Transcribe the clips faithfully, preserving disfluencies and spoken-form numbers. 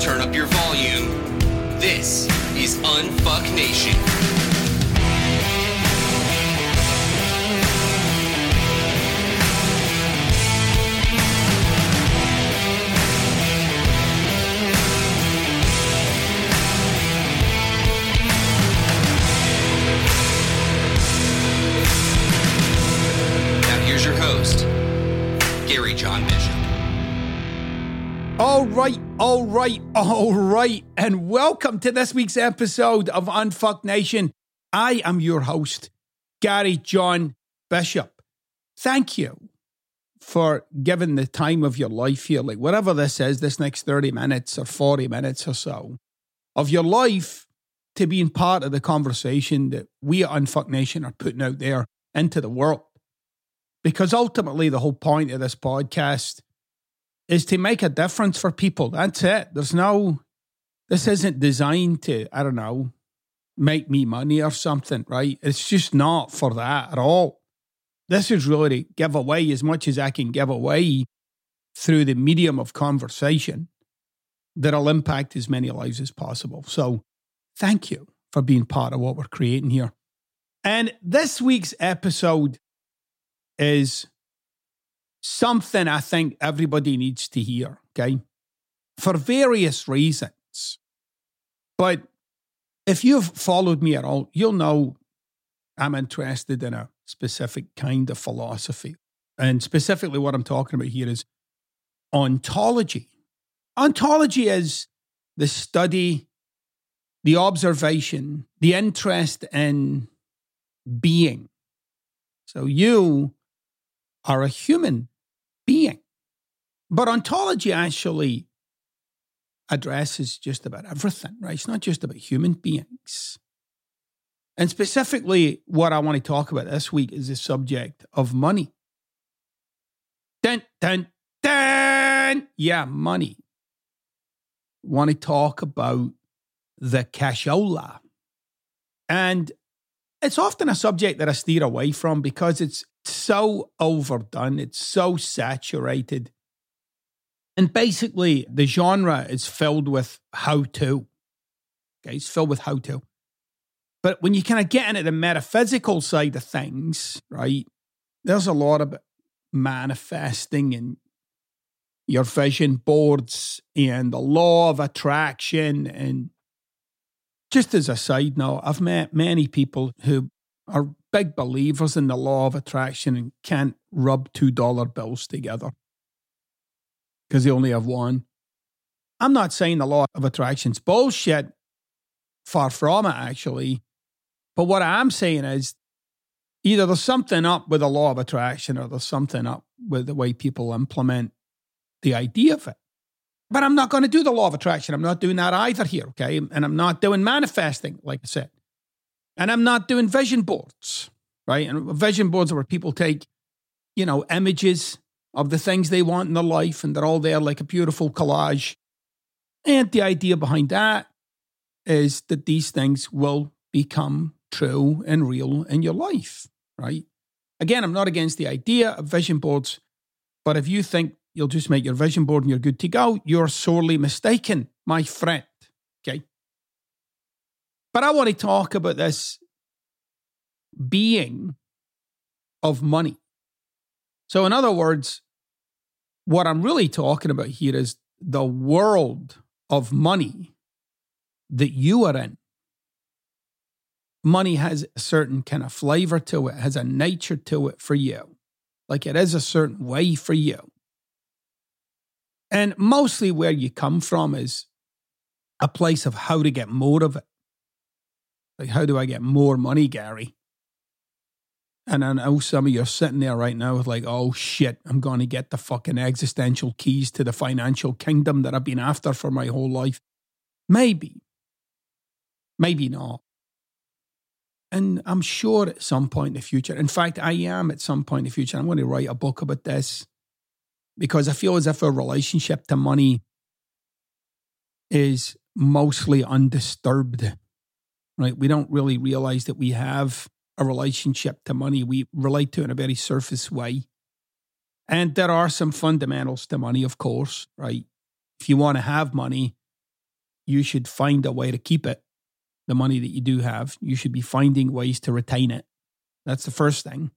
Turn up your volume. This is Unfuck Nation. Now here's your host, Gary John Bishop. All right, all right, all right, and welcome to this week's episode of Unfuck Nation. I am your host, Gary John Bishop. Thank you for giving the time of your life here, like whatever this is, this next thirty minutes or forty minutes or so of your life, to being part of the conversation that we at Unfuck Nation are putting out there into the world. Because ultimately, the whole point of this podcast is to make a difference for people. That's it. There's no, this isn't designed to, I don't know, make me money or something, right? It's just not for that at all. This is really to give away as much as I can give away through the medium of conversation that'll impact as many lives as possible. So thank you for being part of what we're creating here. And this week's episode is something I think everybody needs to hear, okay? For various reasons. But if you've followed me at all, you'll know I'm interested in a specific kind of philosophy. And specifically what I'm talking about here is ontology. Ontology is the study, the observation, the interest in being. So you are a human being. But ontology actually addresses just about everything, right? It's not just about human beings. And specifically, what I want to talk about this week is the subject of money. Dun, dun, dun! Yeah, money. I want to talk about the cashola. And it's often a subject that I steer away from because it's so overdone, it's so saturated. And basically, the genre is filled with how-to. Okay, it's filled with how-to. But when you kind of get into the metaphysical side of things, right, there's a lot of manifesting and your vision boards and the law of attraction. And just as a side note, I've met many people who are big believers in the law of attraction and can't rub two dollar bills together because they only have one. I'm not saying the law of attraction's bullshit. Far from it, actually. But what I'm saying is either there's something up with the law of attraction or there's something up with the way people implement the idea of it. But I'm not going to do the law of attraction. I'm not doing that either here, okay? And I'm not doing manifesting, like I said. And I'm not doing vision boards, right? And vision boards are where people take, you know, images of the things they want in their life, and they're all there like a beautiful collage. And the idea behind that is that these things will become true and real in your life, right? Again, I'm not against the idea of vision boards, but if you think you'll just make your vision board and you're good to go, you're sorely mistaken, my friend, okay? But I want to talk about this being of money. So in other words, what I'm really talking about here is the world of money that you are in. Money has a certain kind of flavor to it, has a nature to it for you. Like it is a certain way for you. And mostly where you come from is a place of how to get more of it. Like, how do I get more money, Gary? And I know some of you are sitting there right now with like, oh shit, I'm going to get the fucking existential keys to the financial kingdom that I've been after for my whole life. Maybe. Maybe not. And I'm sure at some point in the future, in fact, I am at some point in the future, I'm going to write a book about this, because I feel as if our relationship to money is mostly undisturbed, right? We don't really realize that we have a relationship to money. We relate to it in a very surface way. And there are some fundamentals to money, of course, right? If you want to have money, you should find a way to keep it. The money that you do have, you should be finding ways to retain it. That's the first thing.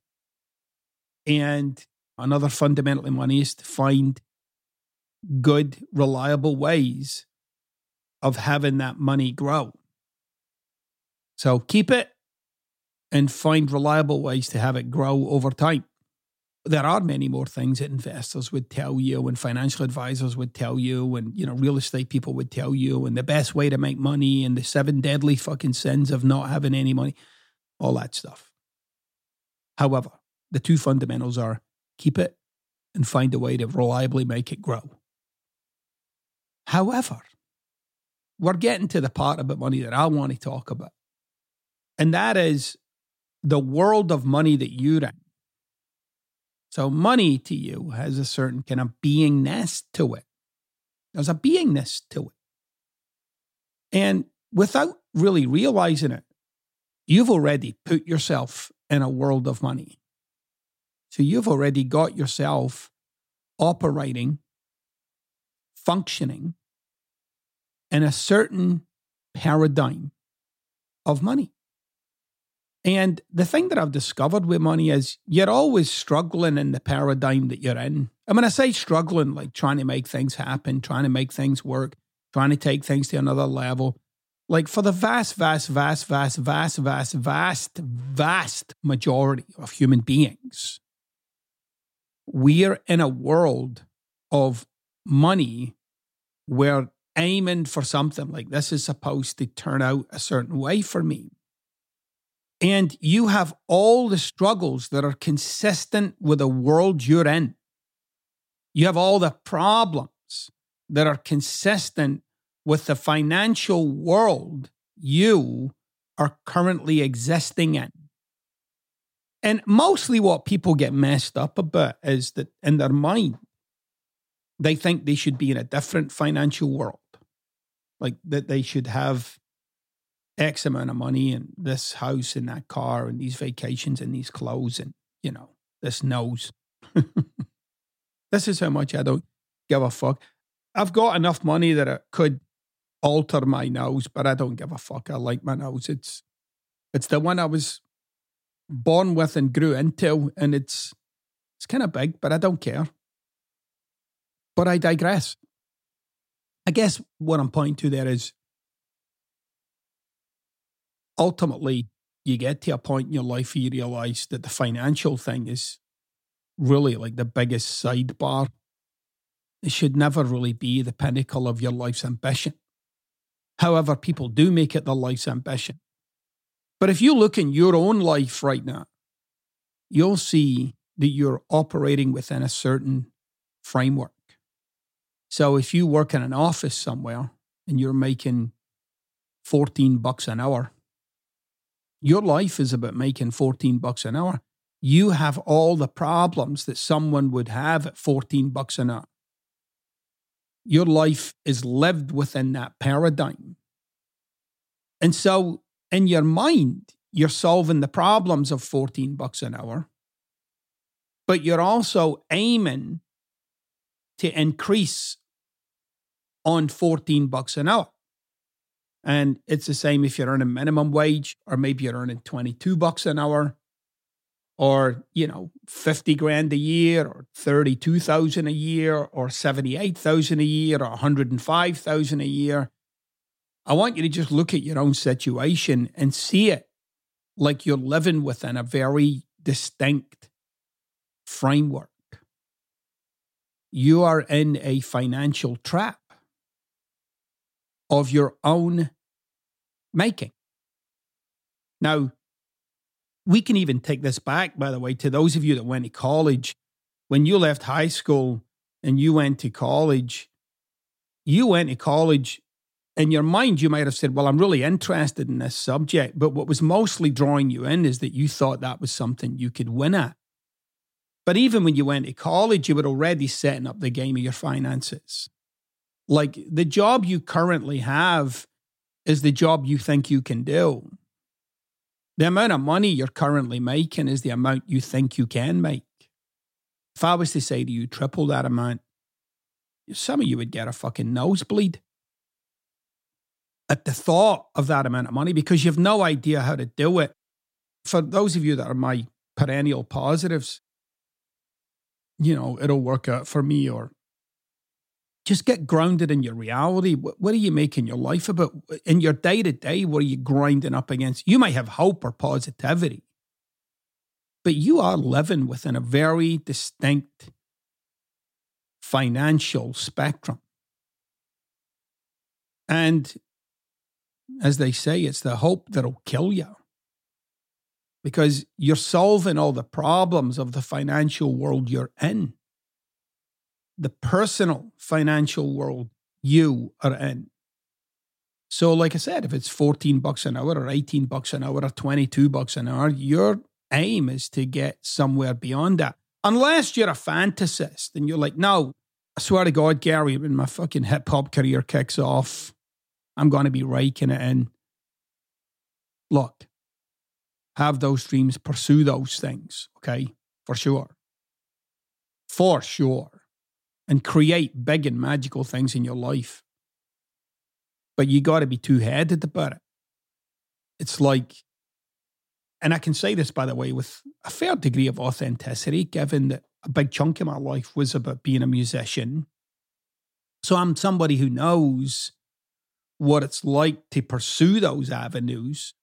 And another fundamental in money is to find good, reliable ways of having that money grow. So keep it and find reliable ways to have it grow over time. There are many more things that investors would tell you, and financial advisors would tell you, and, you know, real estate people would tell you, and the best way to make money, and the seven deadly fucking sins of not having any money, all that stuff. However, the two fundamentals are keep it and find a way to reliably make it grow. However, we're getting to the part about money that I want to talk about. And that is the world of money that you're in. So money to you has a certain kind of beingness to it. There's a beingness to it. And without really realizing it, you've already put yourself in a world of money. So you've already got yourself operating, functioning in a certain paradigm of money. And the thing that I've discovered with money is you're always struggling in the paradigm that you're in. I mean, I say struggling, like trying to make things happen, trying to make things work, trying to take things to another level. Like for the vast, vast, vast, vast, vast, vast, vast, vast majority of human beings, we're in a world of money where aiming for something like this is supposed to turn out a certain way for me. And you have all the struggles that are consistent with the world you're in. You have all the problems that are consistent with the financial world you are currently existing in. And mostly what people get messed up about is that in their mind, they think they should be in a different financial world. Like that they should have X amount of money and this house and that car and these vacations and these clothes and, you know, this nose. This is how much I don't give a fuck. I've got enough money that it could alter my nose, but I don't give a fuck. I like my nose. It's it's the one I was born with and grew into, and it's it's kind of big, but I don't care. But I digress. I guess what I'm pointing to there is ultimately, you get to a point in your life where you realize that the financial thing is really like the biggest sidebar. It should never really be the pinnacle of your life's ambition. However, people do make it their life's ambition. But if you look in your own life right now, you'll see that you're operating within a certain framework. So if you work in an office somewhere and you're making fourteen bucks an hour, your life is about making fourteen bucks an hour. You have all the problems that someone would have at fourteen bucks an hour. Your life is lived within that paradigm. And so in your mind, you're solving the problems of fourteen bucks an hour, but you're also aiming to increase on fourteen bucks an hour. And it's the same if you're earning minimum wage, or maybe you're earning twenty-two bucks an hour, or, you know, fifty grand a year, or thirty-two thousand a year, or seventy-eight thousand a year, or one hundred five thousand a year. I want you to just look at your own situation and see it like you're living within a very distinct framework. You are in a financial trap of your own making. Now, we can even take this back, by the way, to those of you that went to college. When you left high school and you went to college, you went to college, in your mind you might have said, well, I'm really interested in this subject. But what was mostly drawing you in is that you thought that was something you could win at. But even when you went to college, you were already setting up the game of your finances. Like, the job you currently have is the job you think you can do. The amount of money you're currently making is the amount you think you can make. If I was to say to you, triple that amount, some of you would get a fucking nosebleed at the thought of that amount of money, because you've no idea how to do it. For those of you that are my perennial positives, you know, it'll work out for me, or just get grounded in your reality. What are you making your life about? In your day-to-day, what are you grinding up against? You might have hope or positivity, but you are living within a very distinct financial spectrum. And as they say, it's the hope that'll kill you, because you're solving all the problems of the financial world you're in, the personal financial world you are in. So like I said, if it's fourteen bucks an hour or eighteen bucks an hour or twenty-two bucks an hour, your aim is to get somewhere beyond that. Unless you're a fantasist and you're like, no, I swear to God, Gary, when my fucking hip hop career kicks off, I'm going to be raking it in. Look, have those dreams, pursue those things, okay? For sure. For sure. And create big and magical things in your life. But you got to be two-headed about it. It's like, and I can say this, by the way, with a fair degree of authenticity, given that a big chunk of my life was about being a musician. So I'm somebody who knows what it's like to pursue those avenues.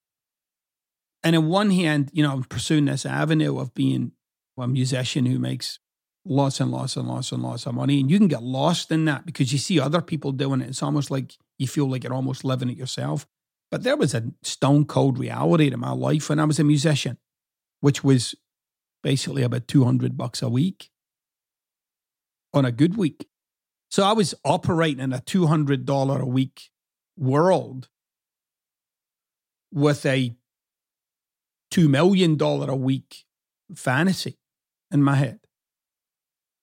And on one hand, you know, I'm pursuing this avenue of being a musician who makes lots and lots and lots and lots of money. And you can get lost in that because you see other people doing it. It's almost like you feel like you're almost living it yourself. But there was a stone cold reality to my life when I was a musician, which was basically about two hundred bucks a week on a good week. So I was operating in a two hundred dollars a week world with a two million dollars a week fantasy in my head.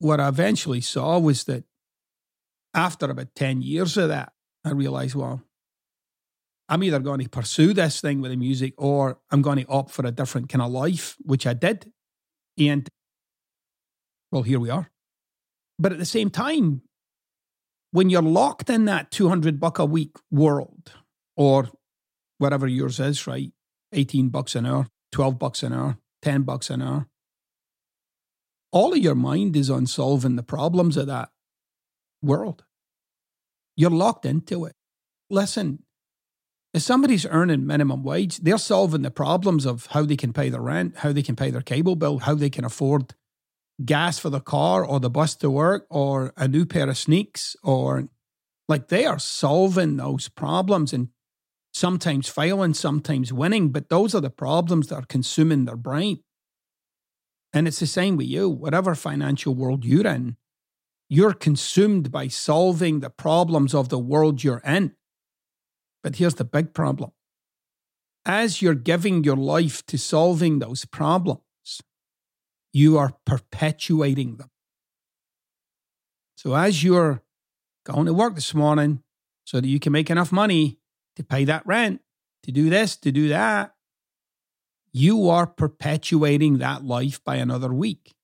What I eventually saw was that after about ten years of that, I realized, well, I'm either going to pursue this thing with the music or I'm going to opt for a different kind of life, which I did. And, well, here we are. But at the same time, when you're locked in that two hundred buck a week world, or whatever yours is, right? eighteen bucks an hour, twelve bucks an hour, ten bucks an hour. All of your mind is on solving the problems of that world. You're locked into it. Listen, if somebody's earning minimum wage, they're solving the problems of how they can pay their rent, how they can pay their cable bill, how they can afford gas for the car or the bus to work or a new pair of sneaks, or like, they are solving those problems and sometimes failing, sometimes winning, but those are the problems that are consuming their brain. And it's the same with you. Whatever financial world you're in, you're consumed by solving the problems of the world you're in. But here's the big problem. As you're giving your life to solving those problems, you are perpetuating them. So as you're going to work this morning so that you can make enough money to pay that rent, to do this, to do that, you are perpetuating that life by another week.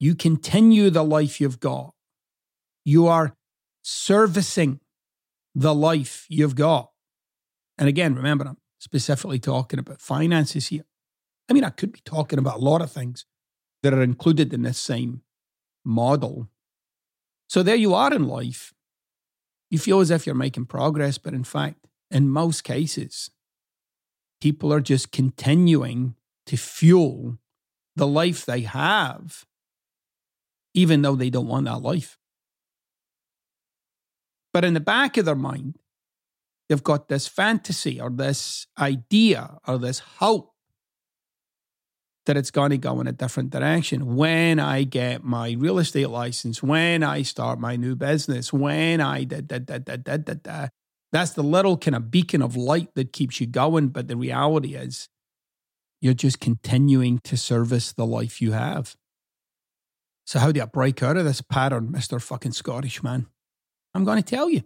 You continue the life you've got. You are servicing the life you've got. And again, remember, I'm specifically talking about finances here. I mean, I could be talking about a lot of things that are included in this same model. So there you are in life. You feel as if you're making progress, but in fact, in most cases, people are just continuing to fuel the life they have, even though they don't want that life. But in the back of their mind, they've got this fantasy or this idea or this hope that it's going to go in a different direction. When I get my real estate license, when I start my new business, when I da da da da da da da. That's the little kind of beacon of light that keeps you going. But the reality is you're just continuing to service the life you have. So how do I break out of this pattern, Mister fucking Scottish man? I'm going to tell you.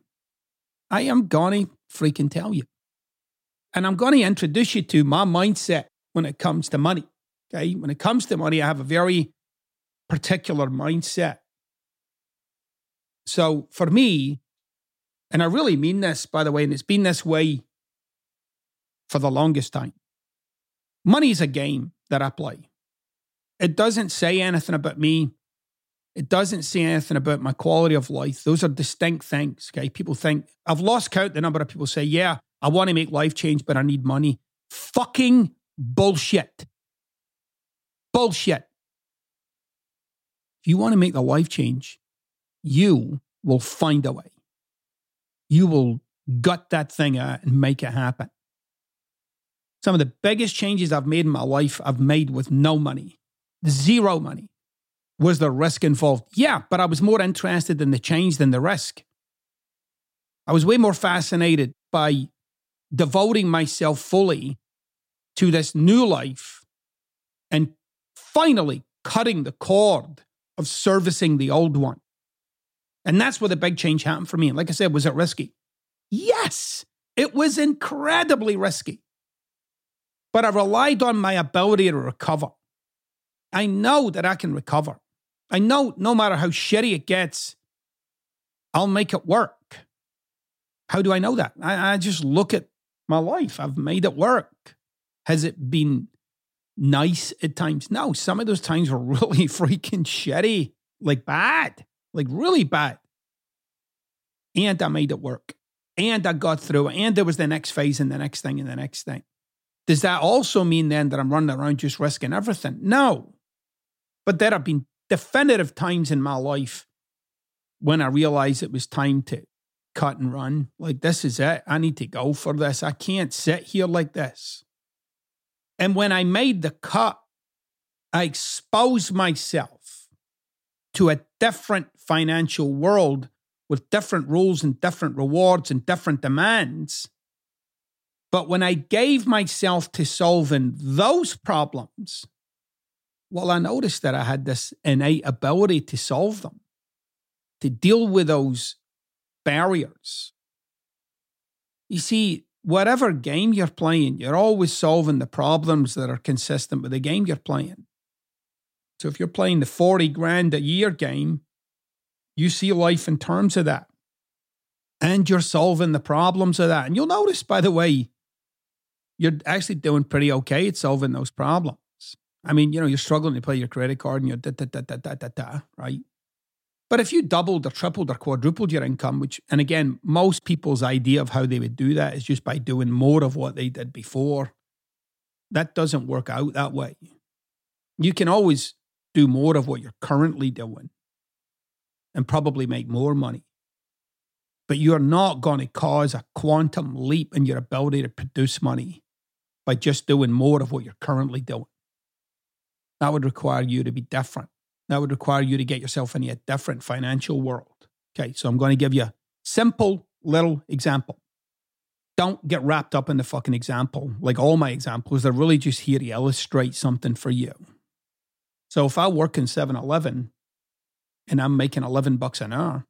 I am going to freaking tell you. And I'm going to introduce you to my mindset when it comes to money. Okay, when it comes to money, I have a very particular mindset. So for me, and I really mean this, by the way, and it's been this way for the longest time. Money is a game that I play. It doesn't say anything about me. It doesn't say anything about my quality of life. Those are distinct things, okay? People think, I've lost count the number of people say, yeah, I want to make life change, but I need money. Fucking bullshit. Bullshit. If you want to make the life change, you will find a way. You will gut that thing out and make it happen. Some of the biggest changes I've made in my life, I've made with no money. Zero money. Was the risk involved? Yeah, but I was more interested in the change than the risk. I was way more fascinated by devoting myself fully to this new life and finally cutting the cord of servicing the old one. And that's where the big change happened for me. And like I said, was it risky? Yes, it was incredibly risky. But I relied on my ability to recover. I know that I can recover. I know no matter how shitty it gets, I'll make it work. How do I know that? I, I just look at my life. I've made it work. Has it been nice at times? No, some of those times were really freaking shitty, like bad. Like really bad. And I made it work. And I got through it. And there was the next phase and the next thing and the next thing. Does that also mean then that I'm running around just risking everything? No. But there have been definitive times in my life when I realized it was time to cut and run. Like, this is it. I need to go for this. I can't sit here like this. And when I made the cut, I exposed myself to a different financial world with different rules and different rewards and different demands. But when I gave myself to solving those problems, well, I noticed that I had this innate ability to solve them, to deal with those barriers. You see, whatever game you're playing, you're always solving the problems that are consistent with the game you're playing. So if you're playing the forty grand a year game, you see life in terms of that. And you're solving the problems of that. And you'll notice, by the way, you're actually doing pretty okay at solving those problems. I mean, you know, you're struggling to pay your credit card and you're da da da da da da da, right? But if you doubled or tripled or quadrupled your income, which, and again, most people's idea of how they would do that is just by doing more of what they did before. That doesn't work out that way. You can always do more of what you're currently doing and probably make more money. But you're not going to cause a quantum leap in your ability to produce money by just doing more of what you're currently doing. That would require you to be different. That would require you to get yourself into a different financial world. Okay, so I'm going to give you a simple little example. Don't get wrapped up in the fucking example. Like all my examples, they're really just here to illustrate something for you. So if I work in seven eleven and I'm making eleven bucks an hour,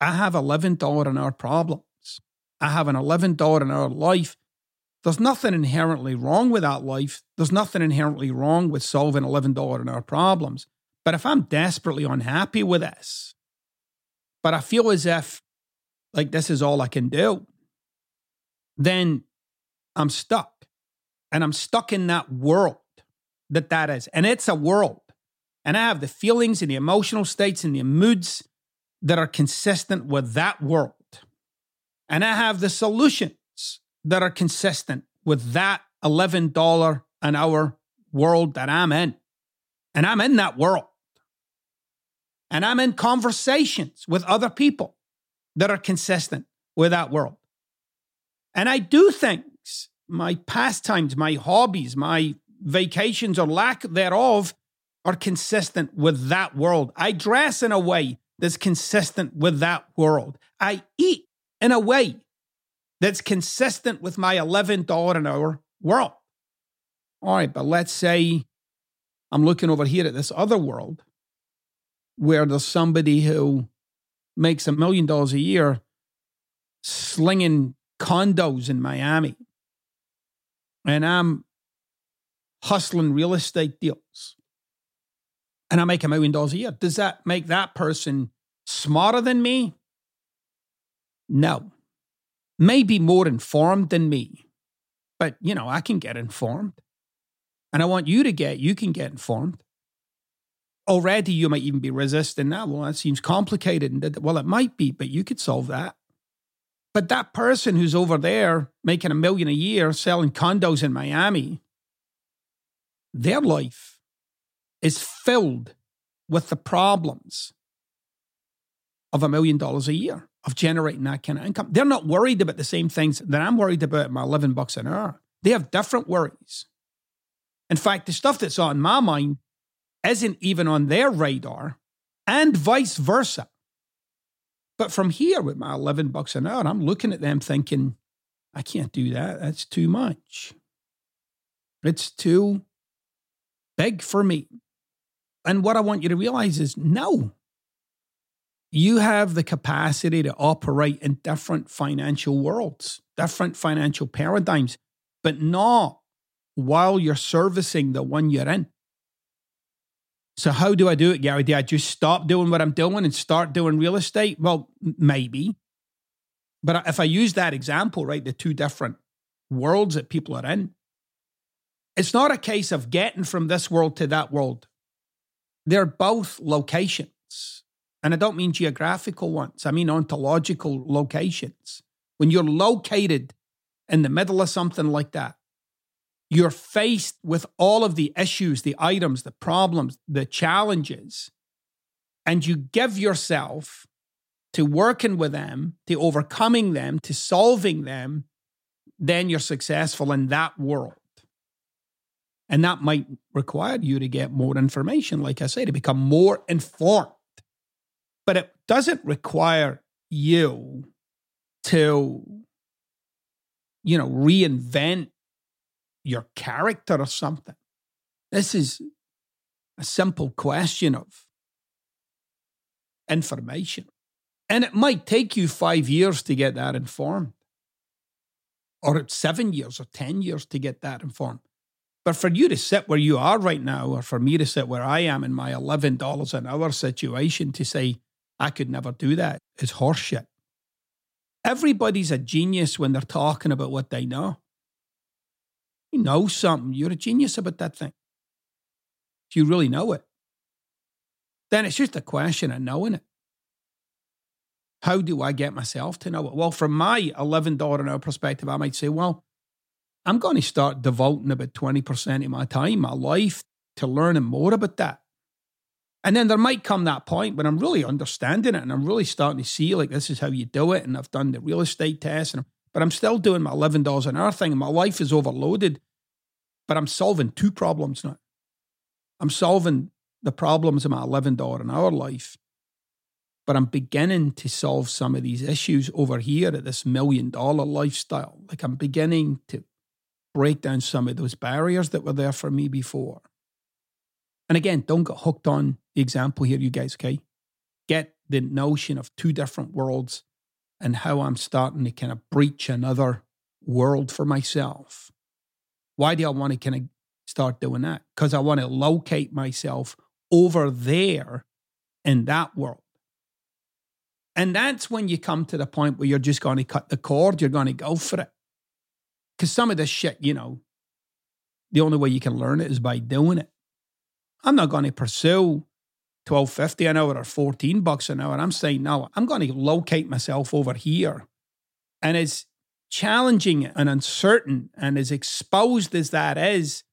I have eleven dollars an hour problems. I have an eleven dollars an hour life. There's nothing inherently wrong with that life. There's nothing inherently wrong with solving eleven dollars an hour problems. But if I'm desperately unhappy with this, but I feel as if like this is all I can do, then I'm stuck. And I'm stuck in that world. That that is. And it's a world. And I have the feelings and the emotional states and the moods that are consistent with that world. And I have the solutions that are consistent with that eleven dollars an hour world that I'm in. And I'm in that world. And I'm in conversations with other people that are consistent with that world. And I do things, my pastimes, my hobbies, my vacations or lack thereof are consistent with that world. I dress in a way that's consistent with that world. I eat in a way that's consistent with my eleven dollars an hour world. All right, but let's say I'm looking over here at this other world where there's somebody who makes a million dollars a year slinging condos in Miami. And I'm hustling real estate deals. And I make a million dollars a year. Does that make that person smarter than me? No. Maybe more informed than me. But, you know, I can get informed. And I want you to get, you can get informed. Already you might even be resisting that. Well, that seems complicated. Well, it might be, but you could solve that. But that person who's over there making a million a year selling condos in Miami, their life is filled with the problems of a million dollars a year, of generating that kind of income. They're not worried about the same things that I'm worried about at my eleven bucks an hour. They have different worries. In fact, the stuff that's on my mind isn't even on their radar, and vice versa. But from here with my eleven bucks an hour, I'm looking at them thinking, I can't do that. That's too much. It's too big for me. And what I want you to realize is, no, you have the capacity to operate in different financial worlds, different financial paradigms, but not while you're servicing the one you're in. So how do I do it, Gary? Do I just stop doing what I'm doing and start doing real estate? Well, maybe. But if I use that example, right, the two different worlds that people are in, it's not a case of getting from this world to that world. They're both locations. And I don't mean geographical ones. I mean ontological locations. When you're located in the middle of something like that, you're faced with all of the issues, the items, the problems, the challenges, and you give yourself to working with them, to overcoming them, to solving them, then you're successful in that world. And that might require you to get more information, like I say, to become more informed. But it doesn't require you to, you know, reinvent your character or something. This is a simple question of information. And it might take you five years to get that informed, or seven years or ten years to get that informed. But for you to sit where you are right now, or for me to sit where I am in my eleven dollars an hour situation, to say, I could never do that, is horseshit. Everybody's a genius when they're talking about what they know. You know something, you're a genius about that thing. If you really know it, then it's just a question of knowing it. How do I get myself to know it? Well, from my eleven dollars an hour perspective, I might say, well, I'm going to start devoting about twenty percent of my time, my life, to learning more about that. And then there might come that point when I'm really understanding it and I'm really starting to see, like, this is how you do it, and I've done the real estate test, and I'm But I'm still doing my eleven dollars an hour thing, and my life is overloaded. But I'm solving two problems now. I'm solving the problems of my eleven dollars an hour life, but I'm beginning to solve some of these issues over here at this million dollar lifestyle. Like, I'm beginning to break down some of those barriers that were there for me before. And again, don't get hooked on the example here, you guys, okay? Get the notion of two different worlds and how I'm starting to kind of breach another world for myself. Why do I want to kind of start doing that? Because I want to locate myself over there in that world. And that's when you come to the point where you're just going to cut the cord, you're going to go for it. Because some of this shit, you know, the only way you can learn it is by doing it. I'm not going to pursue twelve fifty an hour or fourteen bucks an hour. I'm saying, no, I'm going to locate myself over here. And as challenging and uncertain and as exposed as that is,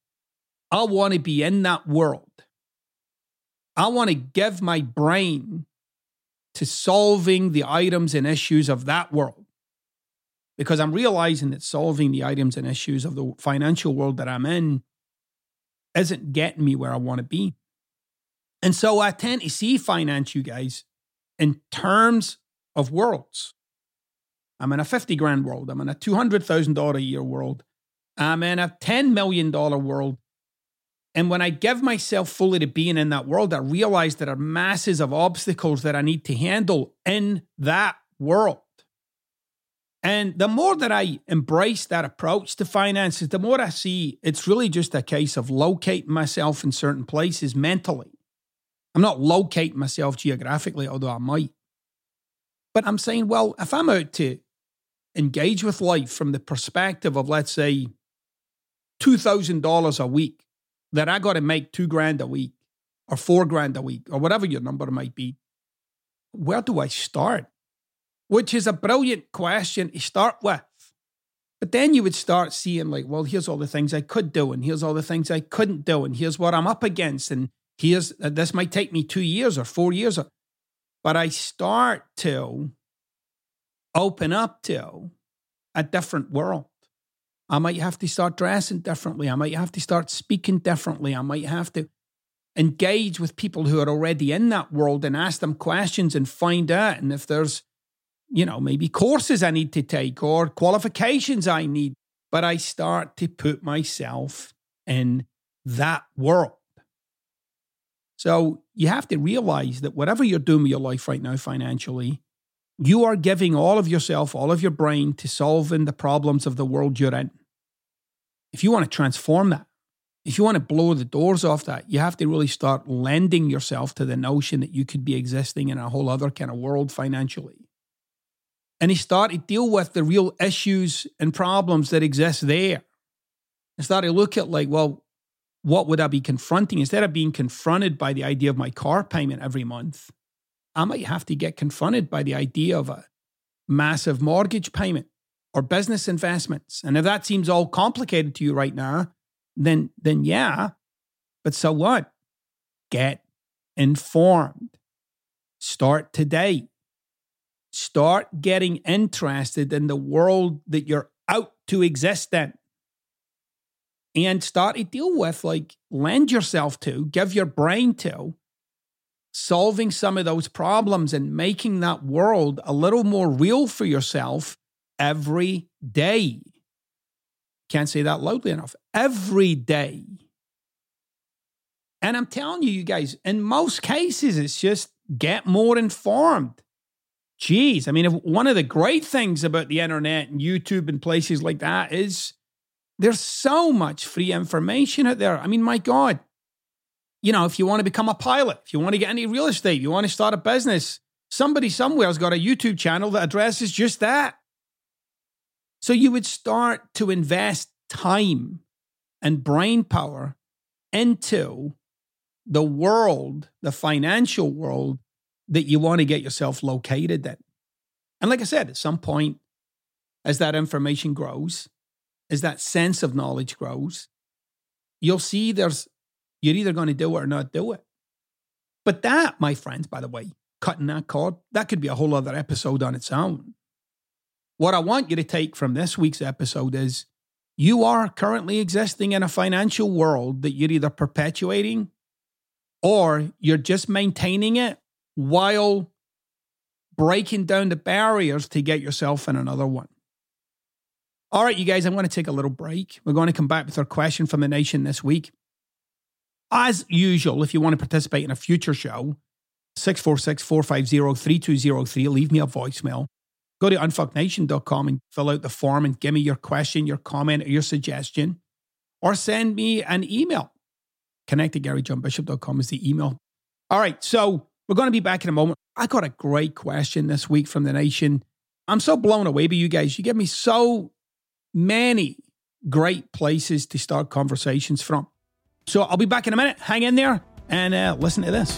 I want to be in that world. I want to give my brain to solving the items and issues of that world, because I'm realizing that solving the items and issues of the financial world that I'm in isn't getting me where I want to be. And so I tend to see finance, you guys, in terms of worlds. I'm in a fifty grand world. I'm in a two hundred thousand dollars a year world. I'm in a ten million dollars world. And when I give myself fully to being in that world, I realize there are masses of obstacles that I need to handle in that world. And the more that I embrace that approach to finances, the more I see it's really just a case of locating myself in certain places mentally. I'm not locating myself geographically, although I might. But I'm saying, well, if I'm out to engage with life from the perspective of, let's say, two thousand dollars a week, that I got to make two grand a week or four grand a week or whatever your number might be, where do I start? Which is a brilliant question to start with. But then you would start seeing like, well, here's all the things I could do and here's all the things I couldn't do and here's what I'm up against and here's, uh, this might take me two years or four years. Or, but I start to open up to a different world. I might have to start dressing differently. I might have to start speaking differently. I might have to engage with people who are already in that world and ask them questions and find out. And if there's, you know, maybe courses I need to take or qualifications I need, but I start to put myself in that world. So you have to realize that whatever you're doing with your life right now financially, you are giving all of yourself, all of your brain to solving the problems of the world you're in. If you want to transform that, if you want to blow the doors off that, you have to really start lending yourself to the notion that you could be existing in a whole other kind of world financially. And you start to deal with the real issues and problems that exist there. And start to look at like, well, what would I be confronting? Instead of being confronted by the idea of my car payment every month, I might have to get confronted by the idea of a massive mortgage payment or business investments. And if that seems all complicated to you right now, then, then yeah, but so what? Get informed. Start today. Start getting interested in the world that you're out to exist in. And start to deal with, like, lend yourself to, give your brain to, solving some of those problems and making that world a little more real for yourself every day. Can't say that loudly enough. Every day. And I'm telling you, you guys, in most cases, it's just get more informed. Geez, I mean, if one of the great things about the internet and YouTube and places like that is there's so much free information out there. I mean, my God. You know, if you want to become a pilot, if you want to get into real estate, you want to start a business, somebody somewhere has got a YouTube channel that addresses just that. So you would start to invest time and brain power into the world, the financial world that you want to get yourself located in. And like I said, at some point, as that information grows, as that sense of knowledge grows, you'll see there's you're either going to do it or not do it. But that, my friends, by the way, cutting that cord, that could be a whole other episode on its own. What I want you to take from this week's episode is you are currently existing in a financial world that you're either perpetuating or you're just maintaining it while breaking down the barriers to get yourself in another one. All right, you guys, I'm going to take a little break. We're going to come back with our question from the nation this week. As usual, if you want to participate in a future show, six four six, four five zero, three two zero three, leave me a voicemail. Go to unfuck nation dot com and fill out the form and give me your question, your comment, or your suggestion. Or send me an email. Connect at Gary John Bishop dot com is the email. All right, so we're going to be back in a moment. I got a great question this week from the nation. I'm so blown away by you guys. You give me so many great places to start conversations from. So I'll be back in a minute. Hang in there and uh, listen to this.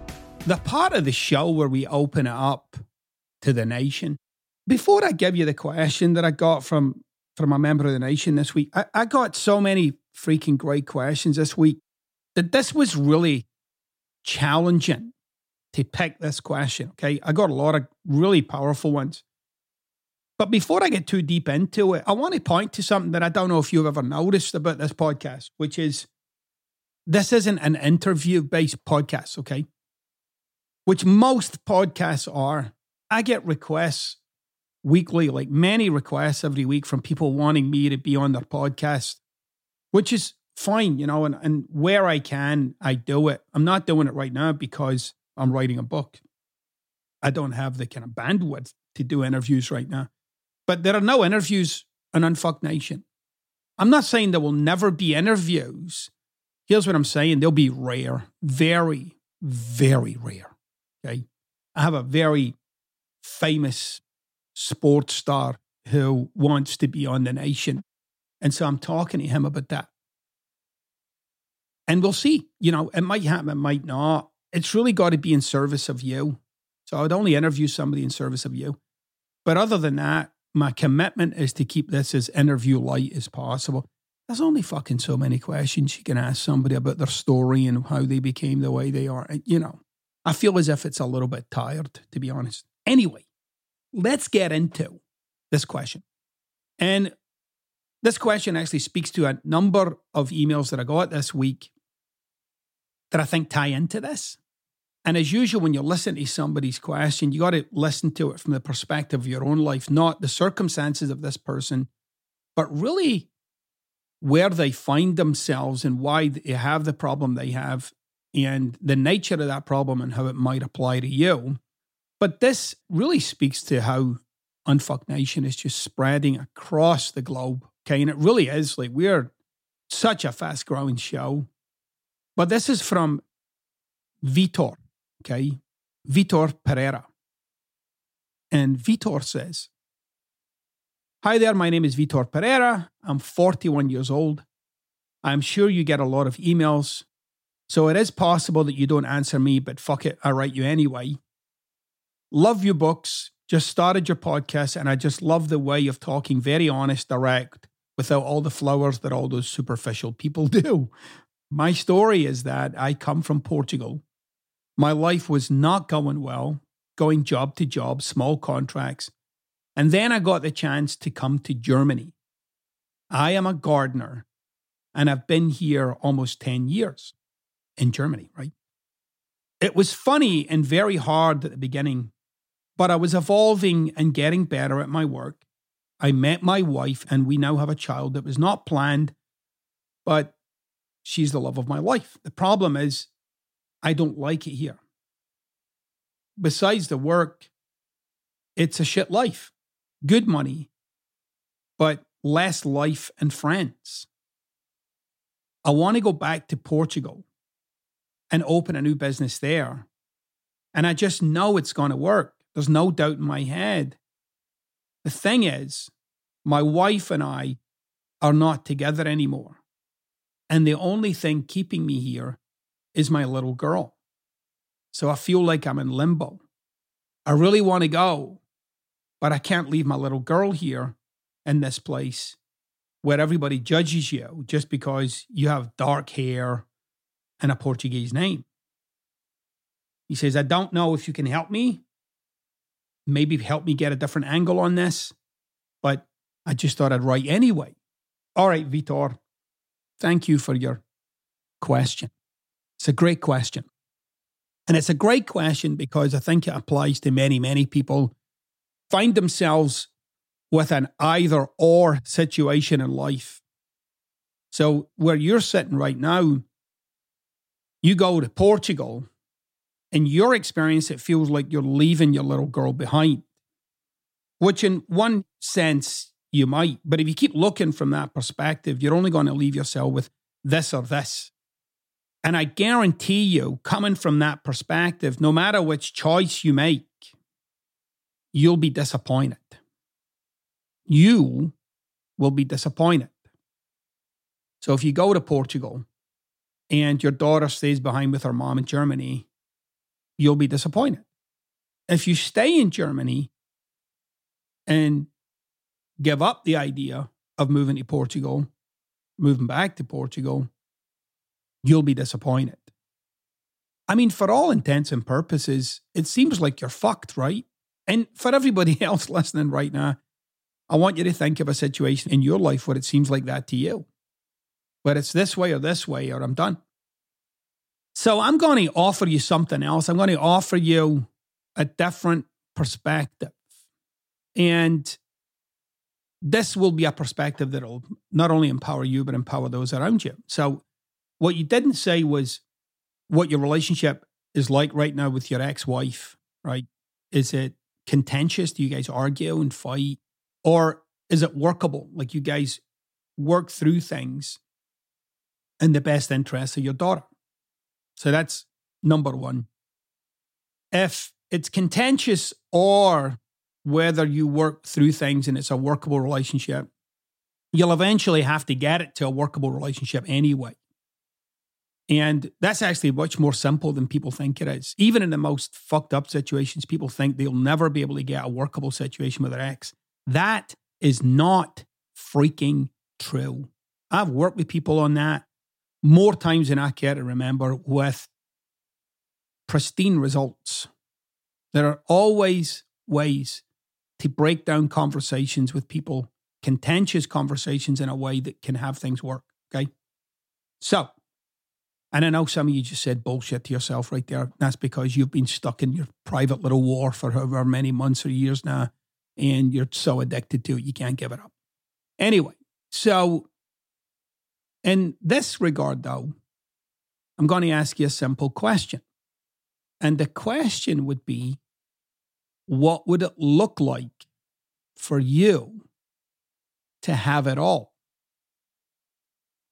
the part of the show where we open it up to the nation. Before I give you the question that I got from, from a member of the nation this week, I, I got so many freaking great questions this week that this was really challenging to pick this question, okay? I got a lot of really powerful ones. But before I get too deep into it, I want to point to something that I don't know if you've ever noticed about this podcast, which is this isn't an interview-based podcast, okay? Which most podcasts are. I get requests weekly, like many requests every week from people wanting me to be on their podcast, which is fine, you know, and, and where I can, I do it. I'm not doing it right now because I'm writing a book. I don't have the kind of bandwidth to do interviews right now. But there are no interviews on Unfuck Nation. I'm not saying there will never be interviews. Here's what I'm saying. They'll be rare, very, very rare. Okay. I have a very famous sports star who wants to be on the nation. And so I'm talking to him about that. And we'll see. You know, it might happen, it might not. It's really got to be in service of you. So I would only interview somebody in service of you. But other than that, my commitment is to keep this as interview light as possible. There's only fucking so many questions you can ask somebody about their story and how they became the way they are. You know, I feel as if it's a little bit tired, to be honest. Anyway, let's get into this question. And this question actually speaks to a number of emails that I got this week that I think tie into this. And as usual, when you listen to somebody's question, you got to listen to it from the perspective of your own life, not the circumstances of this person, but really where they find themselves and why they have the problem they have and the nature of that problem and how it might apply to you. But this really speaks to how Unfuck Nation is just spreading across the globe. Okay, and it really is like we're such a fast-growing show. But this is from Vitor. Okay, Vitor Pereira. And Vitor says, "Hi there, my name is Vitor Pereira. I'm forty-one years old. I'm sure you get a lot of emails, so it is possible that you don't answer me, but fuck it, I write you anyway. Love your books, just started your podcast, and I just love the way of talking, very honest, direct, without all the flowers that all those superficial people do. My story is that I come from Portugal. My life was not going well, going job to job, small contracts. And then I got the chance to come to Germany. I am a gardener and I've been here almost ten years in Germany, right? It was funny and very hard at the beginning, but I was evolving and getting better at my work. I met my wife and we now have a child that was not planned, but she's the love of my life. The problem is, I don't like it here. Besides the work, it's a shit life. Good money, but less life and friends. I want to go back to Portugal and open a new business there. And I just know it's going to work. There's no doubt in my head. The thing is, my wife and I are not together anymore. And the only thing keeping me here is my little girl. So I feel like I'm in limbo. I really want to go, but I can't leave my little girl here in this place where everybody judges you just because you have dark hair and a Portuguese name." He says, "I don't know if you can help me. Maybe help me get a different angle on this, but I just thought I'd write anyway." All right, Vitor. Thank you for your question. It's a great question. And it's a great question because I think it applies to many, many people find themselves with an either or situation in life. So where you're sitting right now, you go to Portugal. In your experience, it feels like you're leaving your little girl behind, which in one sense, you might, but if you keep looking from that perspective, you're only going to leave yourself with this or this. And I guarantee you, coming from that perspective, no matter which choice you make, you'll be disappointed. You will be disappointed. So if you go to Portugal and your daughter stays behind with her mom in Germany, you'll be disappointed. If you stay in Germany and give up the idea of moving to Portugal, moving back to Portugal, you'll be disappointed. I mean, for all intents and purposes, it seems like you're fucked, right? And for everybody else listening right now, I want you to think of a situation in your life where it seems like that to you, where it's this way or this way or I'm done. So I'm going to offer you something else. I'm going to offer you a different perspective. And this will be a perspective that will not only empower you, but empower those around you. So what you didn't say was what your relationship is like right now with your ex-wife, right? Is it contentious? Do you guys argue and fight? Or is it workable? Like you guys work through things in the best interest of your daughter. So that's number one. If it's contentious or whether you work through things and it's a workable relationship, you'll eventually have to get it to a workable relationship anyway. And that's actually much more simple than people think it is. Even in the most fucked up situations, people think they'll never be able to get a workable situation with their ex. That is not freaking true. I've worked with people on that more times than I care to remember with pristine results. There are always ways to break down conversations with people, contentious conversations in a way that can have things work, okay? So, and I know some of you just said bullshit to yourself right there. That's because you've been stuck in your private little war for however many months or years now. And you're so addicted to it, you can't give it up. Anyway, so in this regard, though, I'm going to ask you a simple question. And the question would be, what would it look like for you to have it all?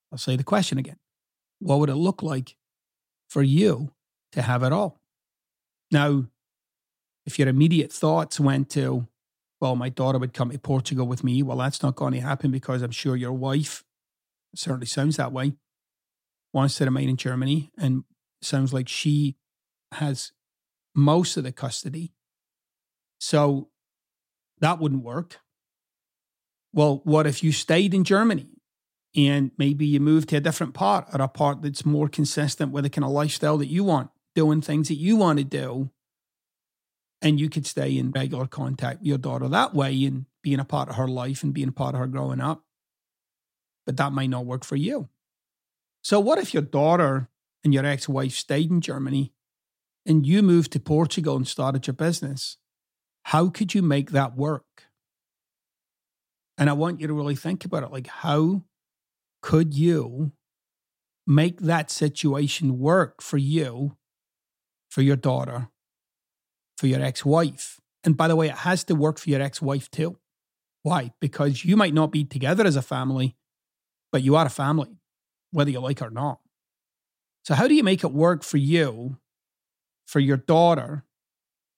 I'll say the question again. What would it look like for you to have it all? Now, if your immediate thoughts went to, well, my daughter would come to Portugal with me. Well, that's not going to happen because I'm sure your wife, it certainly sounds that way, wants to remain in Germany. And it sounds like she has most of the custody. So that wouldn't work. Well, what if you stayed in Germany and maybe you moved to a different part or a part that's more consistent with the kind of lifestyle that you want, doing things that you want to do? And you could stay in regular contact with your daughter that way and being a part of her life and being a part of her growing up. But that might not work for you. So what if your daughter and your ex-wife stayed in Germany and you moved to Portugal and started your business? How could you make that work? And I want you to really think about it. Like, how could you make that situation work for you, for your daughter, for your ex-wife? And by the way, it has to work for your ex-wife too. Why? Because you might not be together as a family, but you are a family, whether you like it or not. So how do you make it work for you, for your daughter,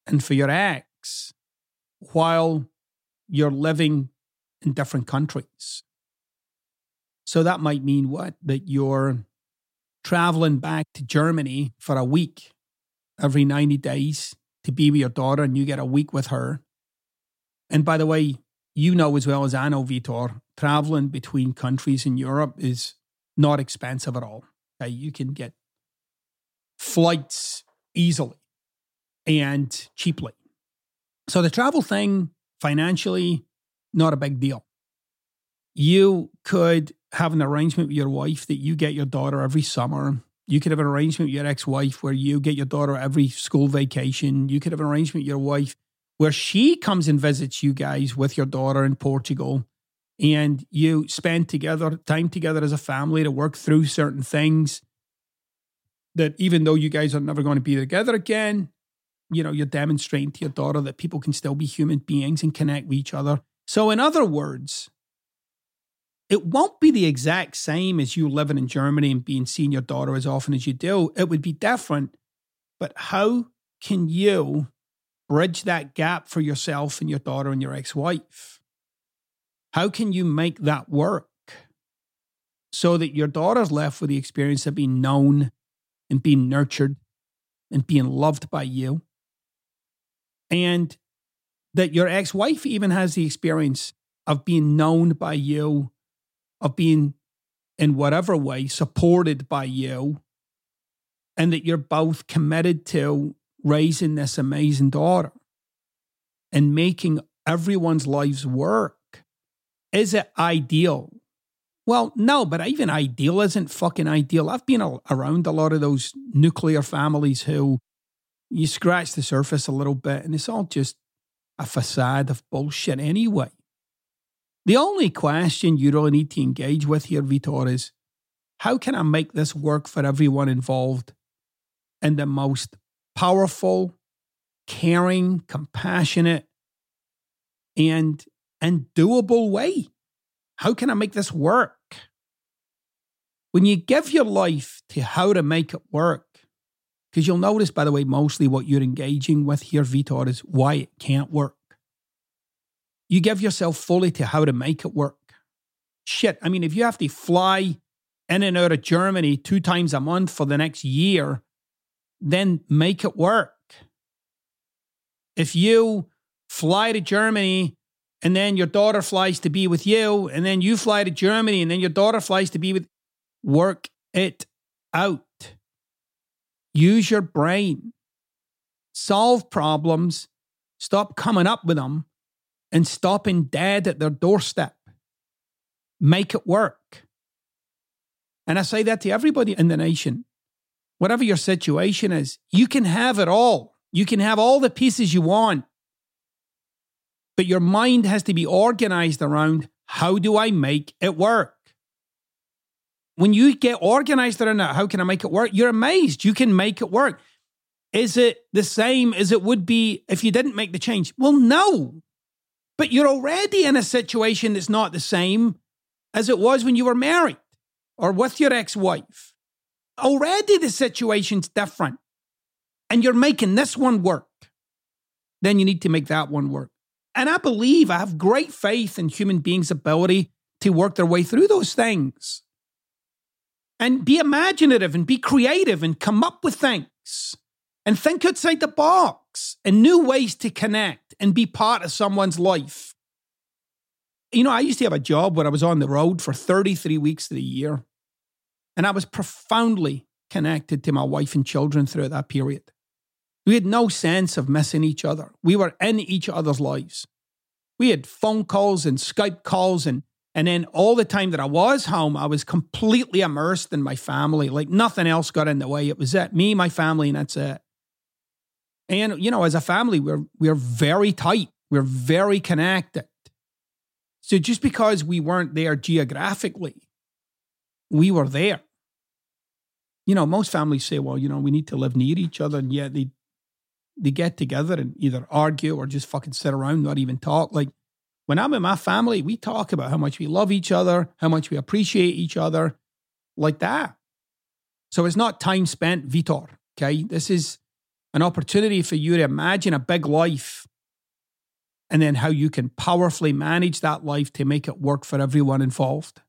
and for your ex while you're living in different countries? So that might mean what? That you're traveling back to Germany for a week every ninety days. To be with your daughter, and you get a week with her. And by the way, you know as well as I know, Vitor, traveling between countries in Europe is not expensive at all. Okay? You can get flights easily and cheaply. So the travel thing, financially, not a big deal. You could have an arrangement with your wife that you get your daughter every summer. You could have an arrangement with your ex-wife where you get your daughter every school vacation. You could have an arrangement with your wife where she comes and visits you guys with your daughter in Portugal, and you spend together time together as a family to work through certain things that even though you guys are never going to be together again, you know, you're demonstrating to your daughter that people can still be human beings and connect with each other. So in other words, it won't be the exact same as you living in Germany and being seeing your daughter as often as you do. It would be different. But how can you bridge that gap for yourself and your daughter and your ex-wife? How can you make that work? so that your daughter's left with the experience of being known and being nurtured and being loved by you. And that your ex-wife even has the experience of being known by you, of being in whatever way supported by you, and that you're both committed to raising this amazing daughter and making everyone's lives work. Is it ideal? Well, no, but even ideal isn't fucking ideal. I've been a- around a lot of those nuclear families who you scratch the surface a little bit and it's all just a facade of bullshit anyway. The only question you really need to engage with here, Vitor, is how can I make this work for everyone involved in the most powerful, caring, compassionate, and, and doable way? How can I make this work? When you give your life to how to make it work, because you'll notice, by the way, mostly what you're engaging with here, Vitor, is why it can't work. You give yourself fully to how to make it work. Shit, I mean, if you have to fly in and out of Germany two times a month for the next year, then make it work. If you fly to Germany and then your daughter flies to be with you, and then you fly to Germany and then your daughter flies to be with, work it out. Use your brain. Solve problems. Stop coming up with them and stopping dead at their doorstep. Make it work. And I say that to everybody in the nation. Whatever your situation is, you can have it all. You can have all the pieces you want. But your mind has to be organized around, how do I make it work? When you get organized around that, how can I make it work? You're amazed. You can make it work. Is it the same as it would be if you didn't make the change? Well, no. But you're already in a situation that's not the same as it was when you were married or with your ex-wife. Already the situation's different. And you're making this one work. Then you need to make that one work. And I believe, I have great faith in human beings' ability to work their way through those things. And be imaginative and be creative and come up with things. And think outside the box and new ways to connect and be part of someone's life. You know, I used to have a job where I was on the road for thirty-three weeks of the year. And I was profoundly connected to my wife and children throughout that period. We had no sense of missing each other. We were in each other's lives. We had phone calls and Skype calls. And, and then all the time that I was home, I was completely immersed in my family. Like nothing else got in the way. It was it. Me, my family, and that's it. And, you know, as a family, we're, we're very tight. We're very connected. So just because we weren't there geographically, we were there. You know, most families say, well, you know, we need to live near each other. And yet they, they get together and either argue or just fucking sit around, not even talk. Like when I'm in my family, we talk about how much we love each other, how much we appreciate each other, like that. So it's not time spent, Vitor, okay? This is an opportunity for you to imagine a big life and then how you can powerfully manage that life to make it work for everyone involved.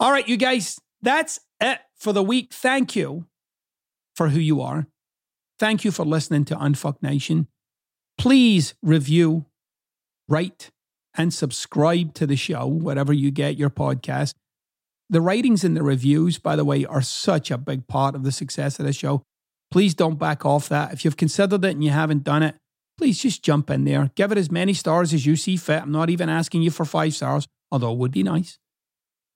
All right, you guys, that's it for the week. Thank you for who you are. Thank you for listening to Unfuck Nation. Please review, rate, and subscribe to the show wherever you get your podcast. The ratings and the reviews, by the way, are such a big part of the success of the show. Please don't back off that. If you've considered it and you haven't done it, please just jump in there. Give it as many stars as you see fit. I'm not even asking you for five stars, although it would be nice.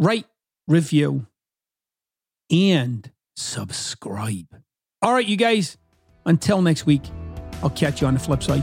Rate, review, and subscribe. All right, you guys, until next week, I'll catch you on the flip side.